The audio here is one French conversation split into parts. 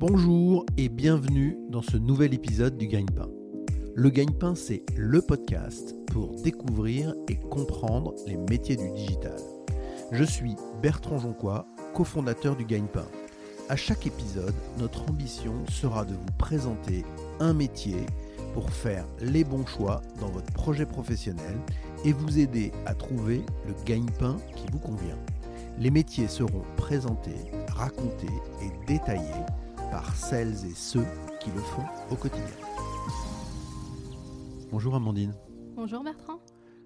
Bonjour et bienvenue dans ce nouvel épisode du Gagne-Pain. Le Gagne-Pain, c'est le podcast pour découvrir et comprendre les métiers du digital. Je suis Bertrand Jonquois, cofondateur du Gagne-Pain. À chaque épisode, notre ambition sera de vous présenter un métier pour faire les bons choix dans votre projet professionnel et vous aider à trouver le gagne-pain qui vous convient. Les métiers seront présentés, racontés et détaillés par celles et ceux qui le font au quotidien. Bonjour Amandine. Bonjour Bertrand.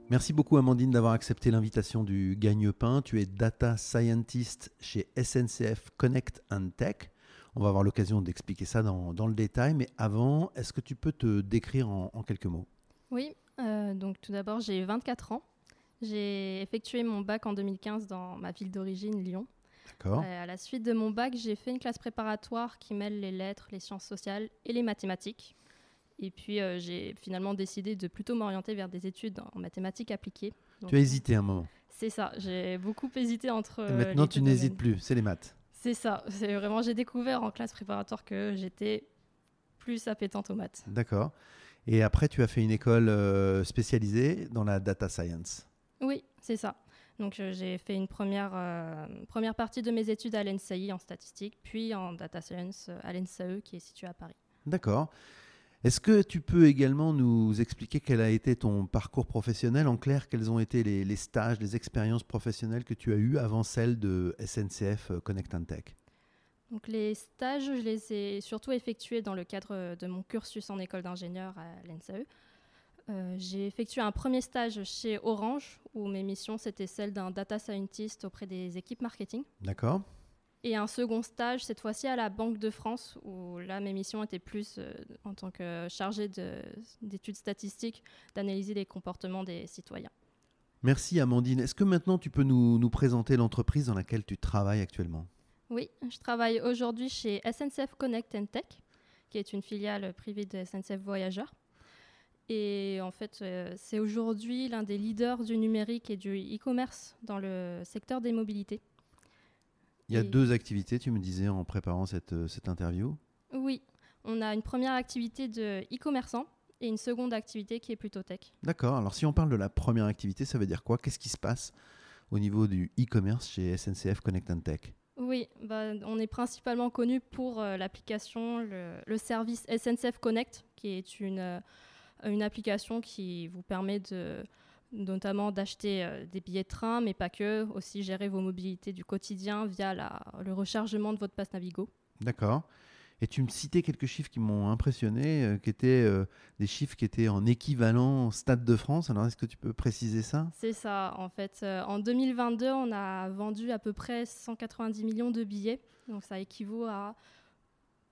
Merci beaucoup Amandine d'avoir accepté l'invitation du Gagne-Pain. Tu es Data Scientist chez SNCF Connect & Tech. On va avoir l'occasion d'expliquer ça dans le détail, mais avant, est-ce que tu peux te décrire en quelques mots ? Oui, donc tout d'abord, j'ai 24 ans. J'ai effectué mon bac en 2015 dans ma ville d'origine, Lyon. D'accord. À la suite de mon bac, j'ai fait une classe préparatoire qui mêle les lettres, les sciences sociales et les mathématiques. Et puis, j'ai finalement décidé de plutôt m'orienter vers des études en mathématiques appliquées. Donc, tu as hésité un moment. C'est ça, j'ai beaucoup hésité entre... Et maintenant, tu n'hésites plus, c'est les maths. C'est ça, c'est vraiment, j'ai découvert en classe préparatoire que j'étais plus appétente aux maths. D'accord. Et après, tu as fait une école spécialisée dans la data science. Oui, c'est ça. Donc, j'ai fait une première partie de mes études à l'ENSAI en statistique, puis en data science à l'ENSAE qui est située à Paris. D'accord. Est-ce que tu peux également nous expliquer quel a été ton parcours professionnel ? En clair, quels ont été les stages, les expériences professionnelles que tu as eues avant celles de SNCF Connect & Tech ? Donc, les stages, je les ai surtout effectués dans le cadre de mon cursus en école d'ingénieur à l'ENSAE. J'ai effectué un premier stage chez Orange, où mes missions, c'était celle d'un data scientist auprès des équipes marketing. D'accord. Et un second stage, cette fois-ci à la Banque de France, où là, mes missions étaient plus en tant que chargée d'études statistiques, d'analyser les comportements des citoyens. Merci Amandine. Est-ce que maintenant, tu peux nous présenter l'entreprise dans laquelle tu travailles actuellement ? Oui, je travaille aujourd'hui chez SNCF Connect & Tech, qui est une filiale privée de SNCF Voyageurs. Et en fait, c'est aujourd'hui l'un des leaders du numérique et du e-commerce dans le secteur des mobilités. Il y a deux activités, tu me disais, en préparant cette interview. Oui, on a une première activité de e-commerçant et une seconde activité qui est plutôt tech. D'accord, alors si on parle de la première activité, ça veut dire quoi ? Qu'est-ce qui se passe au niveau du e-commerce chez SNCF Connect & Tech ? Oui, on est principalement connu pour l'application, le service SNCF Connect, qui est une application qui vous permet notamment d'acheter des billets de train, mais pas que, aussi gérer vos mobilités du quotidien via le rechargement de votre passe Navigo. D'accord. Et tu me citais quelques chiffres qui m'ont impressionné, qui étaient des chiffres qui étaient en équivalent Stade de France. Alors, est-ce que tu peux préciser ça ? C'est ça. En fait, en 2022, on a vendu à peu près 190 millions de billets. Donc, ça équivaut à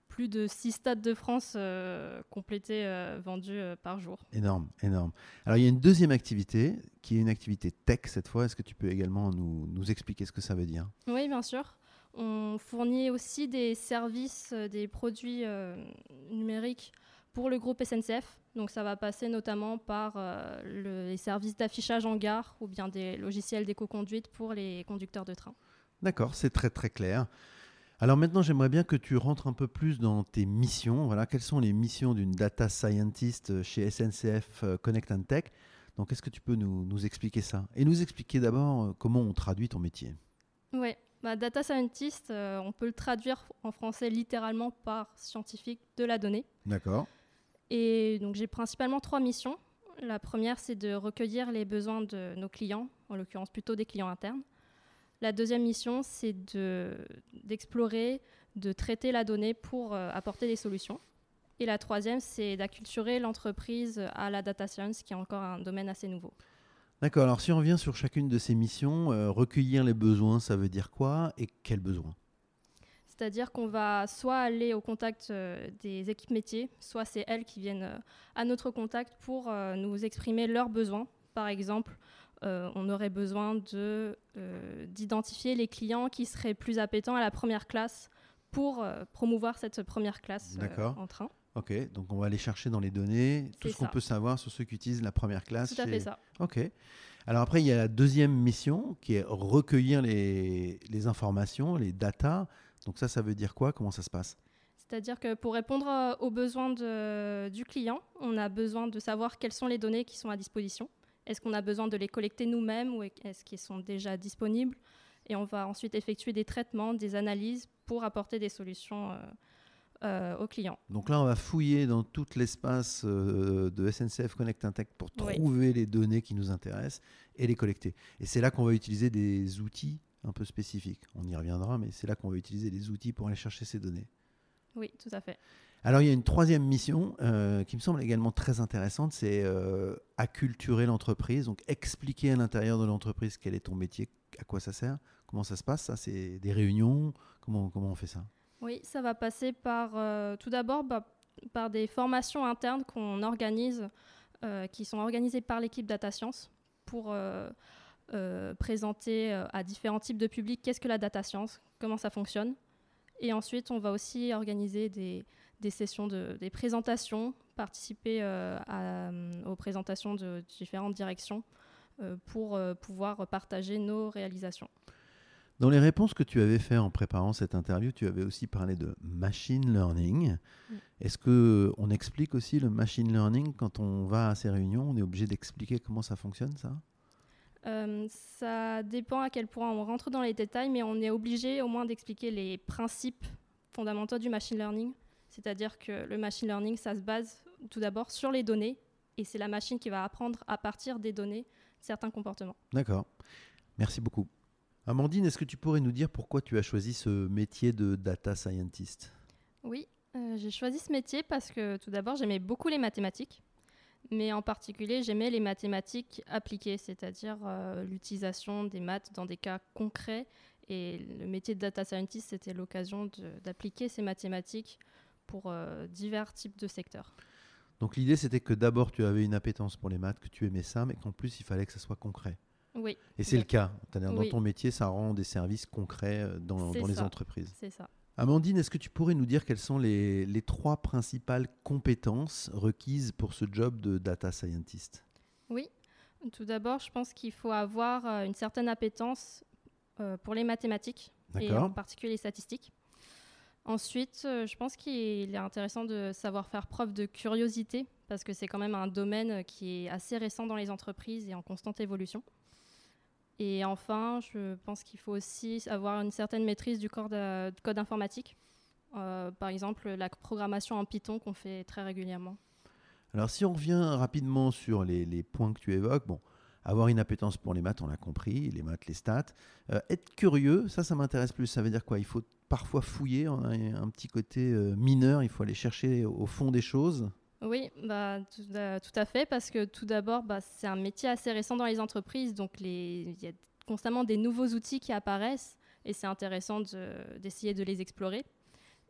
plus de 6 stades de France complétés, vendus par jour. Énorme, énorme. Alors, il y a une deuxième activité, qui est une activité tech cette fois. Est-ce que tu peux également nous expliquer ce que ça veut dire ? Oui, bien sûr. On fournit aussi des services, des produits numériques pour le groupe SNCF. Donc, ça va passer notamment par les services d'affichage en gare ou bien des logiciels d'éco-conduite pour les conducteurs de train. D'accord, c'est très, très clair. Alors maintenant, j'aimerais bien que tu rentres un peu plus dans tes missions. Voilà, quelles sont les missions d'une data scientist chez SNCF Connect & Tech ? Donc, est-ce que tu peux nous expliquer ça ? Et nous expliquer d'abord comment on traduit ton métier. Oui, data scientist, on peut le traduire en français littéralement par scientifique de la donnée. D'accord. Et donc, j'ai principalement 3 missions. La première, c'est de recueillir les besoins de nos clients, en l'occurrence plutôt des clients internes. La deuxième mission, c'est d'explorer, de traiter la donnée pour apporter des solutions. Et la troisième, c'est d'acculturer l'entreprise à la data science, qui est encore un domaine assez nouveau. D'accord. Alors, si on revient sur chacune de ces missions, recueillir les besoins, ça veut dire quoi et quels besoins ? C'est-à-dire qu'on va soit aller au contact des équipes métiers, soit c'est elles qui viennent à notre contact pour nous exprimer leurs besoins. Par exemple, on aurait besoin d'identifier les clients qui seraient plus appétents à la première classe pour promouvoir cette première classe en train. Ok, donc on va aller chercher dans les données tout ce qu'on peut savoir sur ceux qui utilisent la première classe. Tout à fait ça. Ok. Alors après, il y a la deuxième mission qui est recueillir les informations, les data. Donc ça veut dire quoi ? Comment ça se passe ? C'est-à-dire que pour répondre aux besoins du client, on a besoin de savoir quelles sont les données qui sont à disposition. Est-ce qu'on a besoin de les collecter nous-mêmes ou est-ce qu'ils sont déjà disponibles? Et on va ensuite effectuer des traitements, des analyses pour apporter des solutions aux clients. Donc là, on va fouiller dans tout l'espace de SNCF Connect Intech pour trouver les données qui nous intéressent et les collecter. Et c'est là qu'on va utiliser des outils un peu spécifiques. On y reviendra, mais c'est là qu'on va utiliser les outils pour aller chercher ces données. Oui, tout à fait. Alors, il y a une troisième mission qui me semble également très intéressante, c'est acculturer l'entreprise, donc expliquer à l'intérieur de l'entreprise quel est ton métier, à quoi ça sert, comment ça se passe, ça, c'est des réunions, comment on fait ça? Oui, ça va passer par, tout d'abord, par des formations internes qu'on organise, qui sont organisées par l'équipe Data Science pour présenter à différents types de publics qu'est-ce que la Data Science, comment ça fonctionne. Et ensuite, on va aussi organiser des sessions, des présentations, participer aux présentations de différentes directions pour pouvoir partager nos réalisations. Dans les réponses que tu avais faites en préparant cette interview, tu avais aussi parlé de machine learning. Oui. Est-ce qu'on explique aussi le machine learning quand on va à ces réunions? On est obligé d'expliquer comment ça fonctionne, ça? Ça dépend à quel point on rentre dans les détails, mais on est obligé au moins d'expliquer les principes fondamentaux du machine learning. C'est-à-dire que le machine learning, ça se base tout d'abord sur les données, et c'est la machine qui va apprendre à partir des données certains comportements. D'accord. Merci beaucoup. Amandine, est-ce que tu pourrais nous dire pourquoi tu as choisi ce métier de data scientist? Oui, j'ai choisi ce métier parce que tout d'abord, j'aimais beaucoup les mathématiques. Mais en particulier, j'aimais les mathématiques appliquées, c'est-à-dire l'utilisation des maths dans des cas concrets. Et le métier de data scientist, c'était l'occasion d'appliquer ces mathématiques pour divers types de secteurs. Donc l'idée, c'était que d'abord, tu avais une appétence pour les maths, que tu aimais ça, mais qu'en plus, il fallait que ça soit concret. Oui. Et c'est le cas. Dans ton métier, ça rend des services concrets dans les entreprises. C'est ça. Amandine, est-ce que tu pourrais nous dire quelles sont les trois principales compétences requises pour ce job de data scientist? Oui, tout d'abord, je pense qu'il faut avoir une certaine appétence pour les mathématiques, et en particulier les statistiques. Ensuite, je pense qu'il est intéressant de savoir faire preuve de curiosité, parce que c'est quand même un domaine qui est assez récent dans les entreprises et en constante évolution. Et enfin, je pense qu'il faut aussi avoir une certaine maîtrise du code informatique. Par exemple, la programmation en Python qu'on fait très régulièrement. Alors, si on revient rapidement sur les points que tu évoques, avoir une appétence pour les maths, on l'a compris, les maths, les stats. Être curieux, ça m'intéresse plus. Ça veut dire quoi? Il faut parfois fouiller, on a un petit côté mineur, il faut aller chercher au fond des choses. Oui, tout à fait, parce que tout d'abord, c'est un métier assez récent dans les entreprises, donc il y a constamment des nouveaux outils qui apparaissent et c'est intéressant d'essayer de les explorer.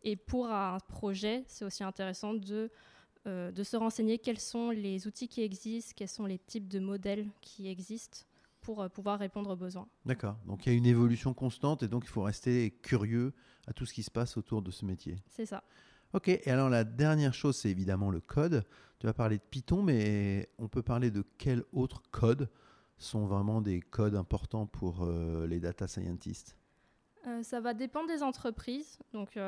Et pour un projet, c'est aussi intéressant de se renseigner quels sont les outils qui existent, quels sont les types de modèles qui existent pour pouvoir répondre aux besoins. D'accord, donc il y a une évolution constante et donc il faut rester curieux à tout ce qui se passe autour de ce métier. C'est ça. Ok, et alors la dernière chose, c'est évidemment le code. Tu vas parler de Python, mais on peut parler de quels autres codes sont vraiment des codes importants pour les data scientists? Ça va dépendre des entreprises. Donc,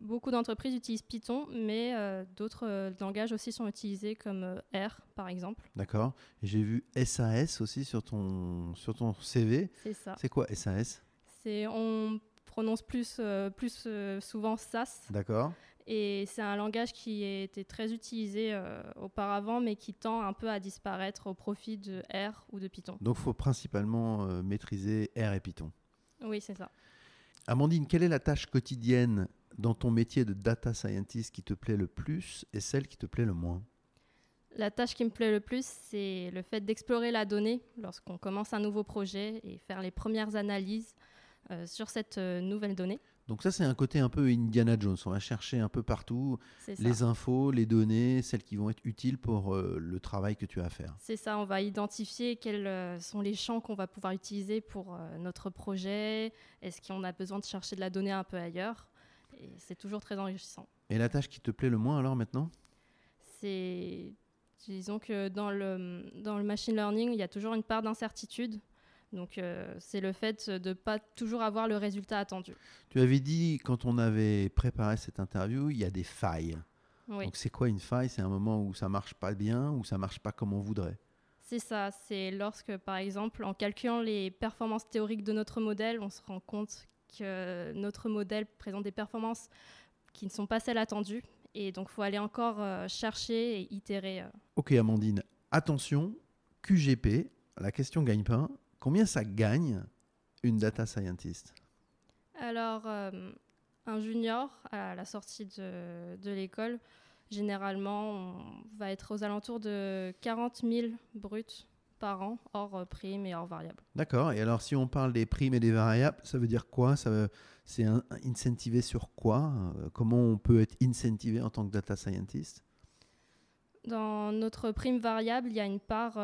beaucoup d'entreprises utilisent Python, mais d'autres langages aussi sont utilisés comme R, par exemple. D'accord. Et j'ai vu SAS aussi sur ton CV. C'est ça. C'est quoi SAS? On prononce plus souvent SAS. D'accord. Et c'est un langage qui était très utilisé auparavant, mais qui tend un peu à disparaître au profit de R ou de Python. Donc, il faut principalement maîtriser R et Python. Oui, c'est ça. Amandine, quelle est la tâche quotidienne dans ton métier de data scientist qui te plaît le plus et celle qui te plaît le moins? La tâche qui me plaît le plus, c'est le fait d'explorer la donnée lorsqu'on commence un nouveau projet et faire les premières analyses sur cette nouvelle donnée. Donc ça, c'est un côté un peu Indiana Jones. On va chercher un peu partout les infos, les données, celles qui vont être utiles pour le travail que tu as à faire. C'est ça, on va identifier quels sont les champs qu'on va pouvoir utiliser pour notre projet. Est-ce qu'on a besoin de chercher de la donnée un peu ailleurs? Et c'est toujours très enrichissant. Et la tâche qui te plaît le moins alors maintenant? Disons que dans le machine learning, il y a toujours une part d'incertitude. Donc, c'est le fait de ne pas toujours avoir le résultat attendu. Tu avais dit, quand on avait préparé cette interview, il y a des failles. Oui. Donc, c'est quoi une faille ? C'est un moment où ça ne marche pas bien, où ça ne marche pas comme on voudrait ? C'est ça. C'est lorsque, par exemple, en calculant les performances théoriques de notre modèle, on se rend compte que notre modèle présente des performances qui ne sont pas celles attendues. Et donc, il faut aller encore chercher et itérer. Ok, Amandine. Attention, QGP, la question gagne-pain. Combien ça gagne une data scientist ? Alors, un junior à la sortie de l'école, généralement, on va être aux alentours de 40 000 bruts par an, hors primes et hors variables. D'accord. Et alors, si on parle des primes et des variables, ça veut dire quoi ? C'est incentivé sur quoi ? Comment on peut être incentivé en tant que data scientist ? Dans notre prime variable, il y a une part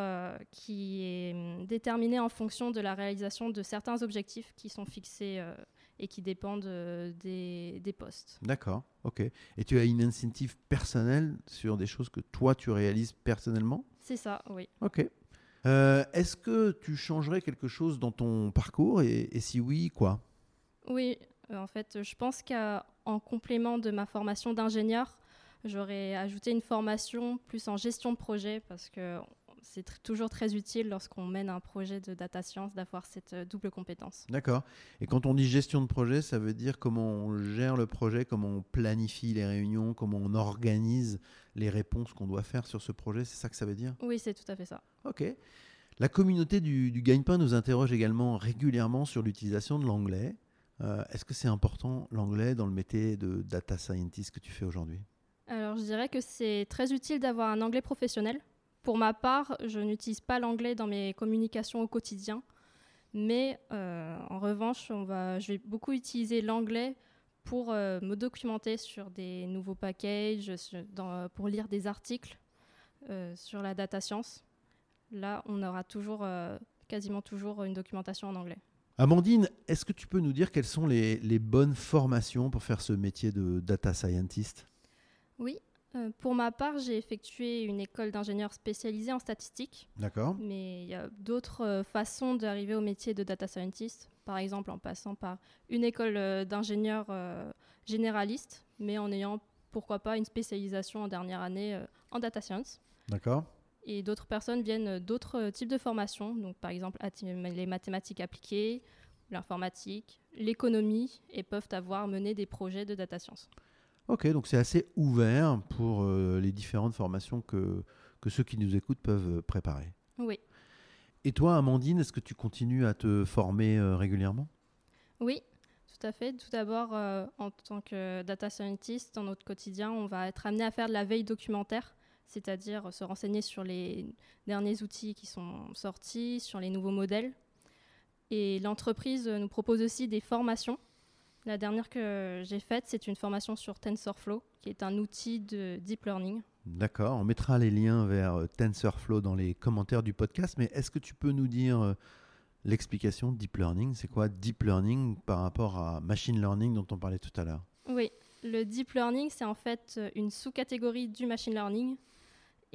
qui est déterminée en fonction de la réalisation de certains objectifs qui sont fixés et qui dépendent des postes. D'accord, ok. Et tu as une incentive personnelle sur des choses que toi, tu réalises personnellement ? C'est ça, oui. Ok. Est-ce que tu changerais quelque chose dans ton parcours et si oui, quoi ? Oui, en fait, je pense qu'en complément de ma formation d'ingénieur, j'aurais ajouté une formation plus en gestion de projet parce que c'est toujours très utile lorsqu'on mène un projet de data science d'avoir cette double compétence. D'accord. Et quand on dit gestion de projet, ça veut dire comment on gère le projet, comment on planifie les réunions, comment on organise les réponses qu'on doit faire sur ce projet. C'est ça que ça veut dire ? Oui, c'est tout à fait ça. OK. La communauté du Gagne-Pain nous interroge également régulièrement sur l'utilisation de l'anglais. Est-ce que c'est important l'anglais dans le métier de data scientist que tu fais aujourd'hui ? Alors, je dirais que c'est très utile d'avoir un anglais professionnel. Pour ma part, je n'utilise pas l'anglais dans mes communications au quotidien, mais en revanche, je vais beaucoup utiliser l'anglais pour me documenter sur des nouveaux packages, pour lire des articles sur la data science. Là, on aura quasiment toujours une documentation en anglais. Amandine, est-ce que tu peux nous dire quelles sont les bonnes formations pour faire ce métier de data scientist ? Oui, pour ma part, j'ai effectué une école d'ingénieur spécialisée en statistique. D'accord. Mais il y a d'autres façons d'arriver au métier de data scientist, par exemple en passant par une école d'ingénieur généraliste, mais en ayant, pourquoi pas, une spécialisation en dernière année en data science. D'accord. Et d'autres personnes viennent d'autres types de formations, donc par exemple les mathématiques appliquées, l'informatique, l'économie, et peuvent avoir mené des projets de data science. Ok, donc c'est assez ouvert pour les différentes formations que ceux qui nous écoutent peuvent préparer. Oui. Et toi, Amandine, est-ce que tu continues à te former régulièrement ? Oui, tout à fait. Tout d'abord, en tant que data scientist, dans notre quotidien, on va être amené à faire de la veille documentaire, c'est-à-dire se renseigner sur les derniers outils qui sont sortis, sur les nouveaux modèles. Et l'entreprise nous propose aussi des formations. La dernière que j'ai faite, c'est une formation sur TensorFlow, qui est un outil de deep learning. D'accord, on mettra les liens vers TensorFlow dans les commentaires du podcast, mais est-ce que tu peux nous dire l'explication de deep learning ? C'est quoi deep learning par rapport à machine learning dont on parlait tout à l'heure ? Oui, le deep learning, c'est en fait une sous-catégorie du machine learning.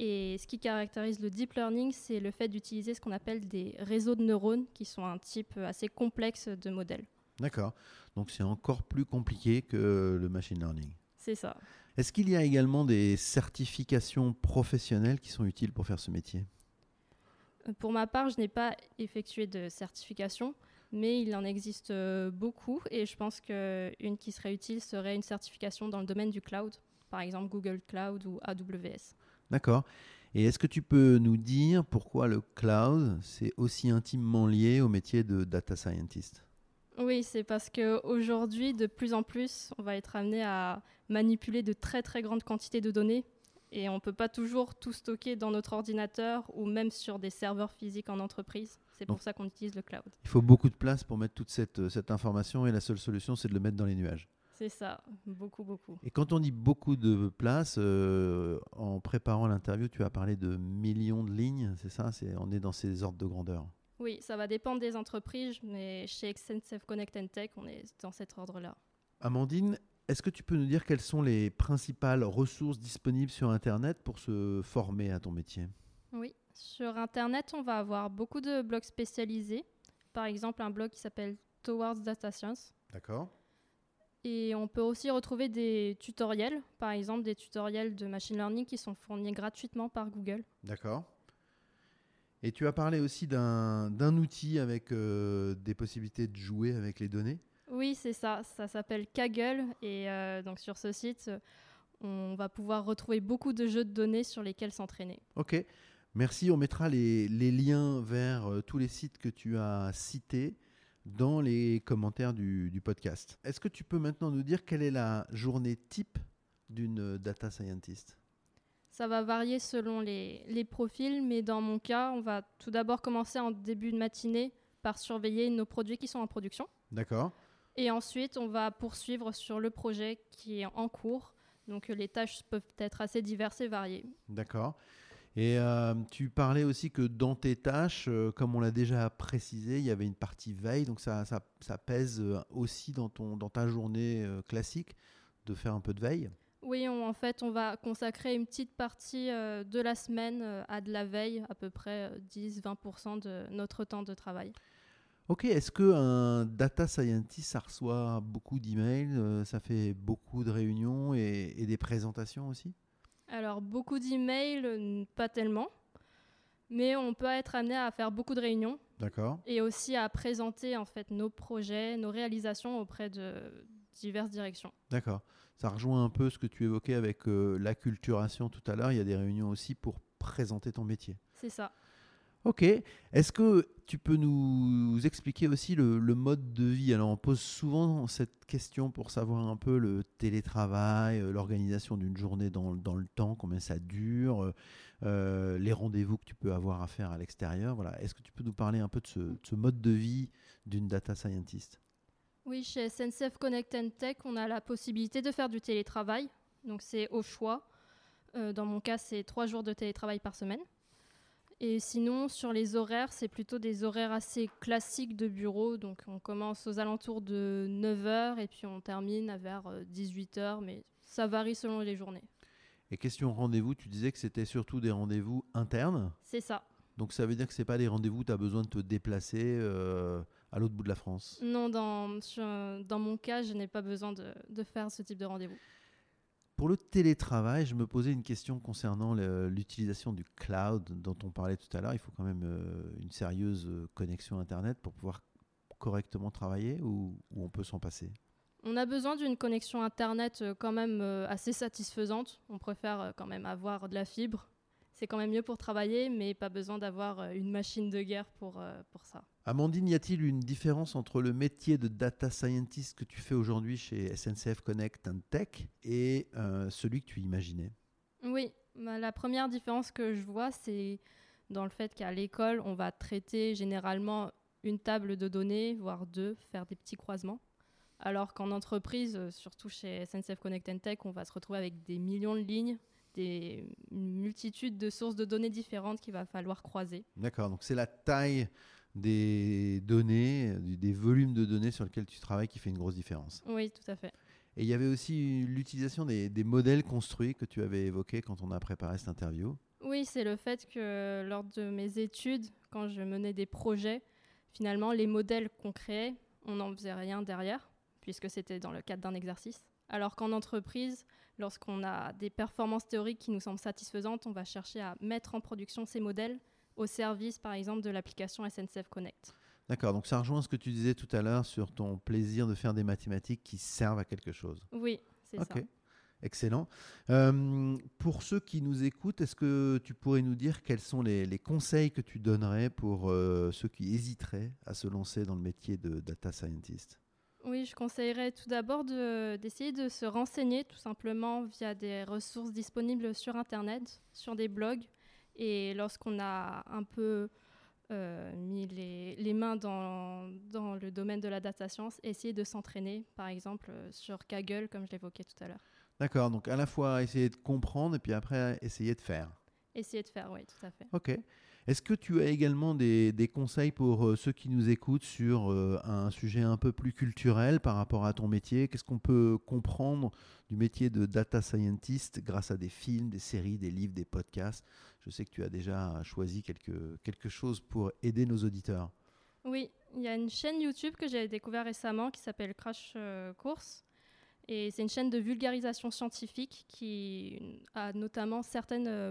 Et ce qui caractérise le deep learning, c'est le fait d'utiliser ce qu'on appelle des réseaux de neurones, qui sont un type assez complexe de modèles. D'accord. Donc, c'est encore plus compliqué que le machine learning. C'est ça. Est-ce qu'il y a également des certifications professionnelles qui sont utiles pour faire ce métier ? Pour ma part, je n'ai pas effectué de certification, mais il en existe beaucoup. Et je pense qu'une qui serait utile serait une certification dans le domaine du cloud, par exemple Google Cloud ou AWS. D'accord. Et est-ce que tu peux nous dire pourquoi le cloud, c'est aussi intimement lié au métier de data scientist ? Oui, c'est parce qu'aujourd'hui, de plus en plus, on va être amené à manipuler de très, très grandes quantités de données. Et on ne peut pas toujours tout stocker dans notre ordinateur ou même sur des serveurs physiques en entreprise. C'est pour ça qu'on utilise le cloud. Il faut beaucoup de place pour mettre toute cette information et la seule solution, c'est de le mettre dans les nuages. C'est ça, beaucoup, beaucoup. Et quand on dit beaucoup de place, en préparant l'interview, tu as parlé de millions de lignes, c'est ça ? On est dans ces ordres de grandeur. Oui, ça va dépendre des entreprises, mais chez SNCF Connect & Tech, on est dans cet ordre-là. Amandine, est-ce que tu peux nous dire quelles sont les principales ressources disponibles sur Internet pour se former à ton métier ? Oui, sur Internet, on va avoir beaucoup de blogs spécialisés. par exemple un blog qui s'appelle Towards Data Science. D'accord. Et on peut aussi retrouver des tutoriels, par exemple des tutoriels de machine learning qui sont fournis gratuitement par Google. D'accord. Et tu as parlé aussi d'un outil avec des possibilités de jouer avec les données. Oui, c'est ça. Ça s'appelle Kaggle. Et donc sur ce site, on va pouvoir retrouver beaucoup de jeux de données sur lesquels s'entraîner. Ok. Merci. On mettra les liens vers tous les sites que tu as cités dans les commentaires du podcast. Est-ce que tu peux maintenant nous dire quelle est la journée type d'une data scientist ? Ça va varier selon les profils, mais dans mon cas, on va tout d'abord commencer en début de matinée par surveiller nos produits qui sont en production. D'accord. Et ensuite, on va poursuivre sur le projet qui est en cours. Donc, les tâches peuvent être assez diverses et variées. D'accord. Et tu parlais aussi que dans tes tâches, comme on l'a déjà précisé, il y avait une partie veille. Donc, ça pèse aussi dans ta journée classique de faire un peu de veille. Oui, en fait, on va consacrer une petite partie de la semaine à de la veille, à peu près 10-20% de notre temps de travail. Ok, est-ce qu'un data scientist, ça reçoit beaucoup d'emails, ça fait beaucoup de réunions et des présentations aussi ? Alors, beaucoup d'emails, pas tellement, mais on peut être amené à faire beaucoup de réunions. D'accord. Et aussi à présenter en fait, nos projets, nos réalisations auprès de diverses directions. D'accord. Ça rejoint un peu ce que tu évoquais avec l'acculturation tout à l'heure. Il y a des réunions aussi pour présenter ton métier. C'est ça. Ok. Est-ce que tu peux nous expliquer aussi le mode de vie ? Alors, on pose souvent cette question pour savoir un peu le télétravail, l'organisation d'une journée dans le temps, combien ça dure, les rendez-vous que tu peux avoir à faire à l'extérieur. Voilà. Est-ce que tu peux nous parler un peu de ce mode de vie d'une data scientist ? Oui, chez SNCF Connect & Tech, on a la possibilité de faire du télétravail. Donc, c'est au choix. Dans mon cas, c'est 3 jours de télétravail par semaine. Et sinon, sur les horaires, c'est plutôt des horaires assez classiques de bureau. Donc, on commence aux alentours de 9h et puis on termine vers 18h. Mais ça varie selon les journées. Et question rendez-vous, tu disais que c'était surtout des rendez-vous internes ? C'est ça. Donc, ça veut dire que ce n'est pas des rendez-vous où tu as besoin de te déplacer à l'autre bout de la France. Non, dans mon cas, je n'ai pas besoin de faire ce type de rendez-vous. Pour le télétravail, je me posais une question concernant l'utilisation du cloud dont on parlait tout à l'heure. Il faut quand même une sérieuse connexion Internet pour pouvoir correctement travailler ou on peut s'en passer ? On a besoin d'une connexion Internet quand même assez satisfaisante. On préfère quand même avoir de la fibre. C'est quand même mieux pour travailler, mais pas besoin d'avoir une machine de guerre pour ça. Amandine, y a-t-il une différence entre le métier de data scientist que tu fais aujourd'hui chez SNCF Connect & Tech et celui que tu imaginais ? Oui, la première différence que je vois, c'est dans le fait qu'à l'école, on va traiter généralement une table de données, voire 2, faire des petits croisements. Alors qu'en entreprise, surtout chez SNCF Connect & Tech, on va se retrouver avec des millions de lignes, une multitude de sources de données différentes qu'il va falloir croiser. D'accord, donc c'est la taille des données, des volumes de données sur lesquels tu travailles qui fait une grosse différence. Oui, tout à fait. Et il y avait aussi l'utilisation des modèles construits que tu avais évoqués quand on a préparé cette interview. Oui, c'est le fait que lors de mes études, quand je menais des projets, finalement, les modèles qu'on créait, on n'en faisait rien derrière, puisque c'était dans le cadre d'un exercice. Alors qu'en entreprise, lorsqu'on a des performances théoriques qui nous semblent satisfaisantes, on va chercher à mettre en production ces modèles au service, par exemple, de l'application SNCF Connect. D'accord, donc ça rejoint ce que tu disais tout à l'heure sur ton plaisir de faire des mathématiques qui servent à quelque chose. Oui, c'est ça. Ok, excellent. Pour ceux qui nous écoutent, est-ce que tu pourrais nous dire quels sont les conseils que tu donnerais pour ceux qui hésiteraient à se lancer dans le métier de data scientist ? Oui, je conseillerais tout d'abord d'essayer de se renseigner tout simplement via des ressources disponibles sur Internet, sur des blogs. Et lorsqu'on a un peu mis les mains dans le domaine de la data science, essayer de s'entraîner, par exemple, sur Kaggle, comme je l'évoquais tout à l'heure. D'accord, donc à la fois essayer de comprendre et puis après essayer de faire. Essayer de faire, oui, tout à fait. Ok. Est-ce que tu as également des conseils pour ceux qui nous écoutent sur un sujet un peu plus culturel par rapport à ton métier ? Qu'est-ce qu'on peut comprendre du métier de data scientist grâce à des films, des séries, des livres, des podcasts ? Je sais que tu as déjà choisi quelque chose pour aider nos auditeurs. Oui, il y a une chaîne YouTube que j'ai découvert récemment qui s'appelle Crash Course. Et c'est une chaîne de vulgarisation scientifique qui a notamment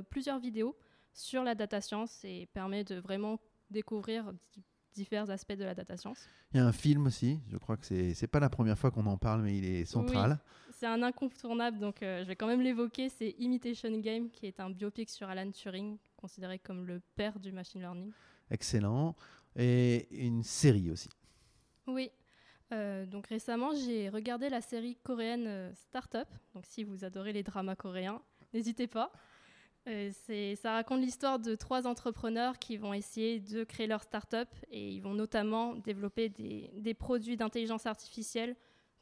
plusieurs vidéos sur la data science et permet de vraiment découvrir divers aspects de la data science. Il y a un film aussi, je crois que c'est pas la première fois qu'on en parle, mais il est central. Oui, c'est un incontournable, donc je vais quand même l'évoquer. C'est Imitation Game, qui est un biopic sur Alan Turing, considéré comme le père du machine learning. Excellent. Et une série aussi. Oui. Donc récemment, j'ai regardé la série coréenne Startup. Donc si vous adorez les dramas coréens, n'hésitez pas. Ça raconte l'histoire de trois entrepreneurs qui vont essayer de créer leur start-up et ils vont notamment développer des produits d'intelligence artificielle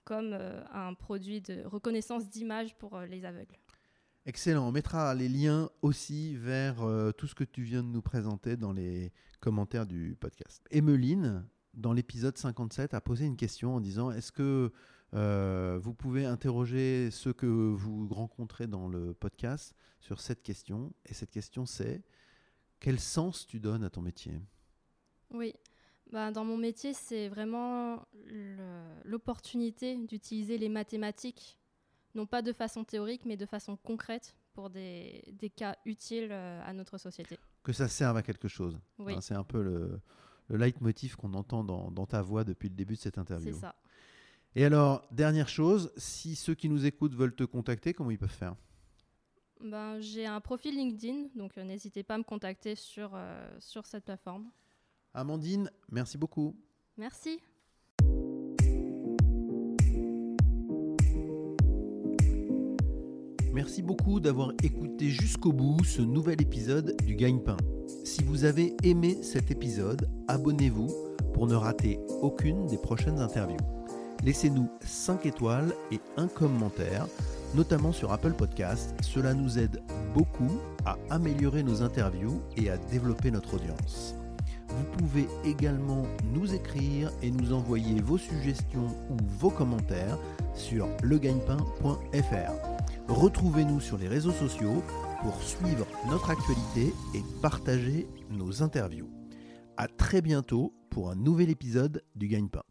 comme un produit de reconnaissance d'images pour les aveugles. Excellent. On mettra les liens aussi vers tout ce que tu viens de nous présenter dans les commentaires du podcast. Emeline, dans l'épisode 57, a posé une question en disant « Est-ce que vous pouvez interroger ceux que vous rencontrez dans le podcast sur cette question ?» Et cette question, c'est « Quel sens tu donnes à ton métier ?» Oui, dans mon métier, c'est vraiment l'opportunité d'utiliser les mathématiques, non pas de façon théorique, mais de façon concrète pour des cas utiles à notre société. Que ça serve à quelque chose. Oui. Enfin, c'est un peu le leitmotiv qu'on entend dans ta voix depuis le début de cette interview. C'est ça. Et alors, dernière chose, si ceux qui nous écoutent veulent te contacter, comment ils peuvent faire ? J'ai un profil LinkedIn, donc n'hésitez pas à me contacter sur cette plateforme. Amandine, merci beaucoup. Merci. Merci beaucoup d'avoir écouté jusqu'au bout ce nouvel épisode du Gagne-Pain. Si vous avez aimé cet épisode, abonnez-vous pour ne rater aucune des prochaines interviews. Laissez-nous 5 étoiles et un commentaire, notamment sur Apple Podcasts. Cela nous aide beaucoup à améliorer nos interviews et à développer notre audience. Vous pouvez également nous écrire et nous envoyer vos suggestions ou vos commentaires sur legagnepain.fr. Retrouvez-nous sur les réseaux sociaux pour suivre notre actualité et partager nos interviews. À très bientôt pour un nouvel épisode du Gagne-Pain.